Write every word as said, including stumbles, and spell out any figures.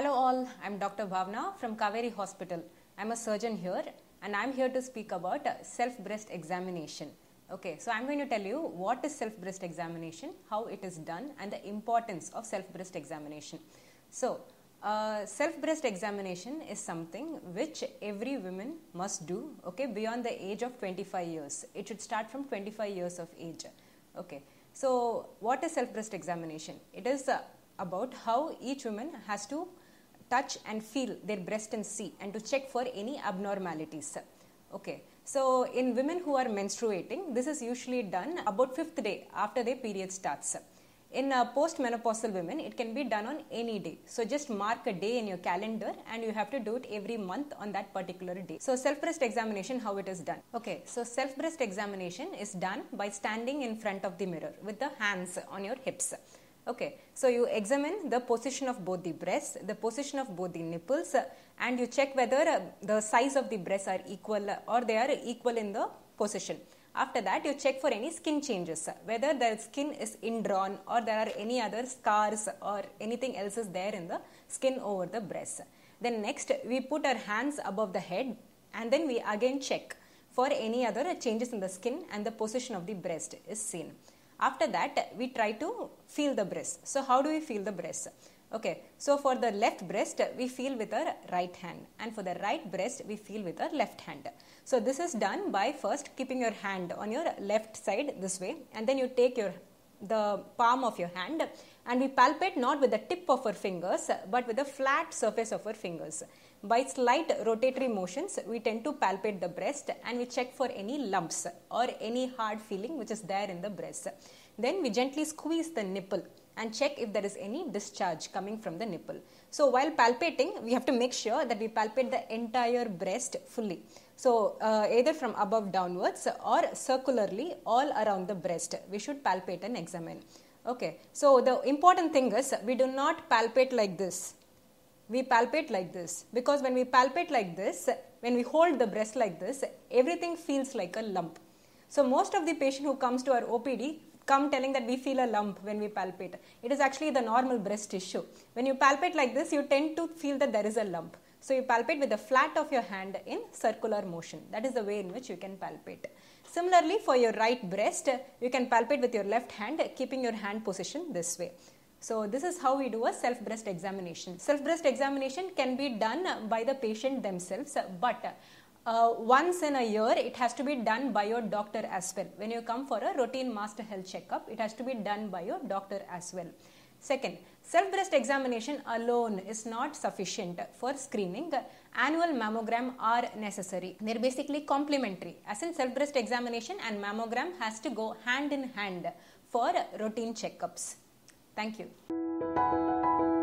Hello all, I am Doctor Bhavana from Kauvery Hospital. I am a surgeon here and I am here to speak about self-breast examination. Okay, so I am going to tell you what is self-breast examination, how it is done and the importance of self-breast examination. So, uh, self-breast examination is something which every woman must do, okay, beyond the age of twenty-five years. It should start from twenty-five years of age. Okay, so what is self-breast examination? It is uh, about how each woman has to touch and feel their breast and see and to check for any abnormalities. Okay, so in women who are menstruating, this is usually done about fifth day after their period starts. In uh, postmenopausal women, it can be done on any day. So just mark a day in your calendar and you have to do it every month on that particular day. So self-breast examination, how it is done. Okay, so self-breast examination is done by standing in front of the mirror with the hands on your hips. Okay, so you examine the position of both the breasts, the position of both the nipples, uh, and you check whether uh, the size of the breasts are equal uh, or they are equal in the position. After that, you check for any skin changes, uh, whether the skin is indrawn or there are any other scars or anything else is there in the skin over the breasts. Then next, we put our hands above the head and then we again check for any other changes in the skin and the position of the breast is seen. After that, we try to feel the breast. So, how do we feel the breast? Okay, so for the left breast, we feel with our right hand, and for the right breast, we feel with our left hand. So, this is done by first keeping your hand on your left side this way, and then you take your the palm of your hand and we palpate not with the tip of our fingers but with the flat surface of our fingers. By slight rotatory motions, we tend to palpate the breast and we check for any lumps or any hard feeling which is there in the breast. Then we gently squeeze the nipple and check if there is any discharge coming from the nipple. So while palpating, we have to make sure that we palpate the entire breast fully. So uh, either from above downwards or circularly all around the breast, we should palpate and examine. Okay, so the important thing is we do not palpate like this. We palpate like this because when we palpate like this, when we hold the breast like this, everything feels like a lump. So most of the patient who comes to our O P D come telling that we feel a lump when we palpate. It is actually the normal breast tissue. When you palpate like this, you tend to feel that there is a lump. So you palpate with the flat of your hand in circular motion. That is the way in which you can palpate. Similarly, for your right breast, you can palpate with your left hand, keeping your hand position this way. So this is how we do a self-breast examination. Self-breast examination can be done by the patient themselves, but uh, once in a year it has to be done by your doctor as well. When you come for a routine master health checkup, it has to be done by your doctor as well. Second, self-breast examination alone is not sufficient for screening. Annual mammogram are necessary. They are basically complementary. As in self-breast examination and mammogram has to go hand in hand for routine checkups. Thank you.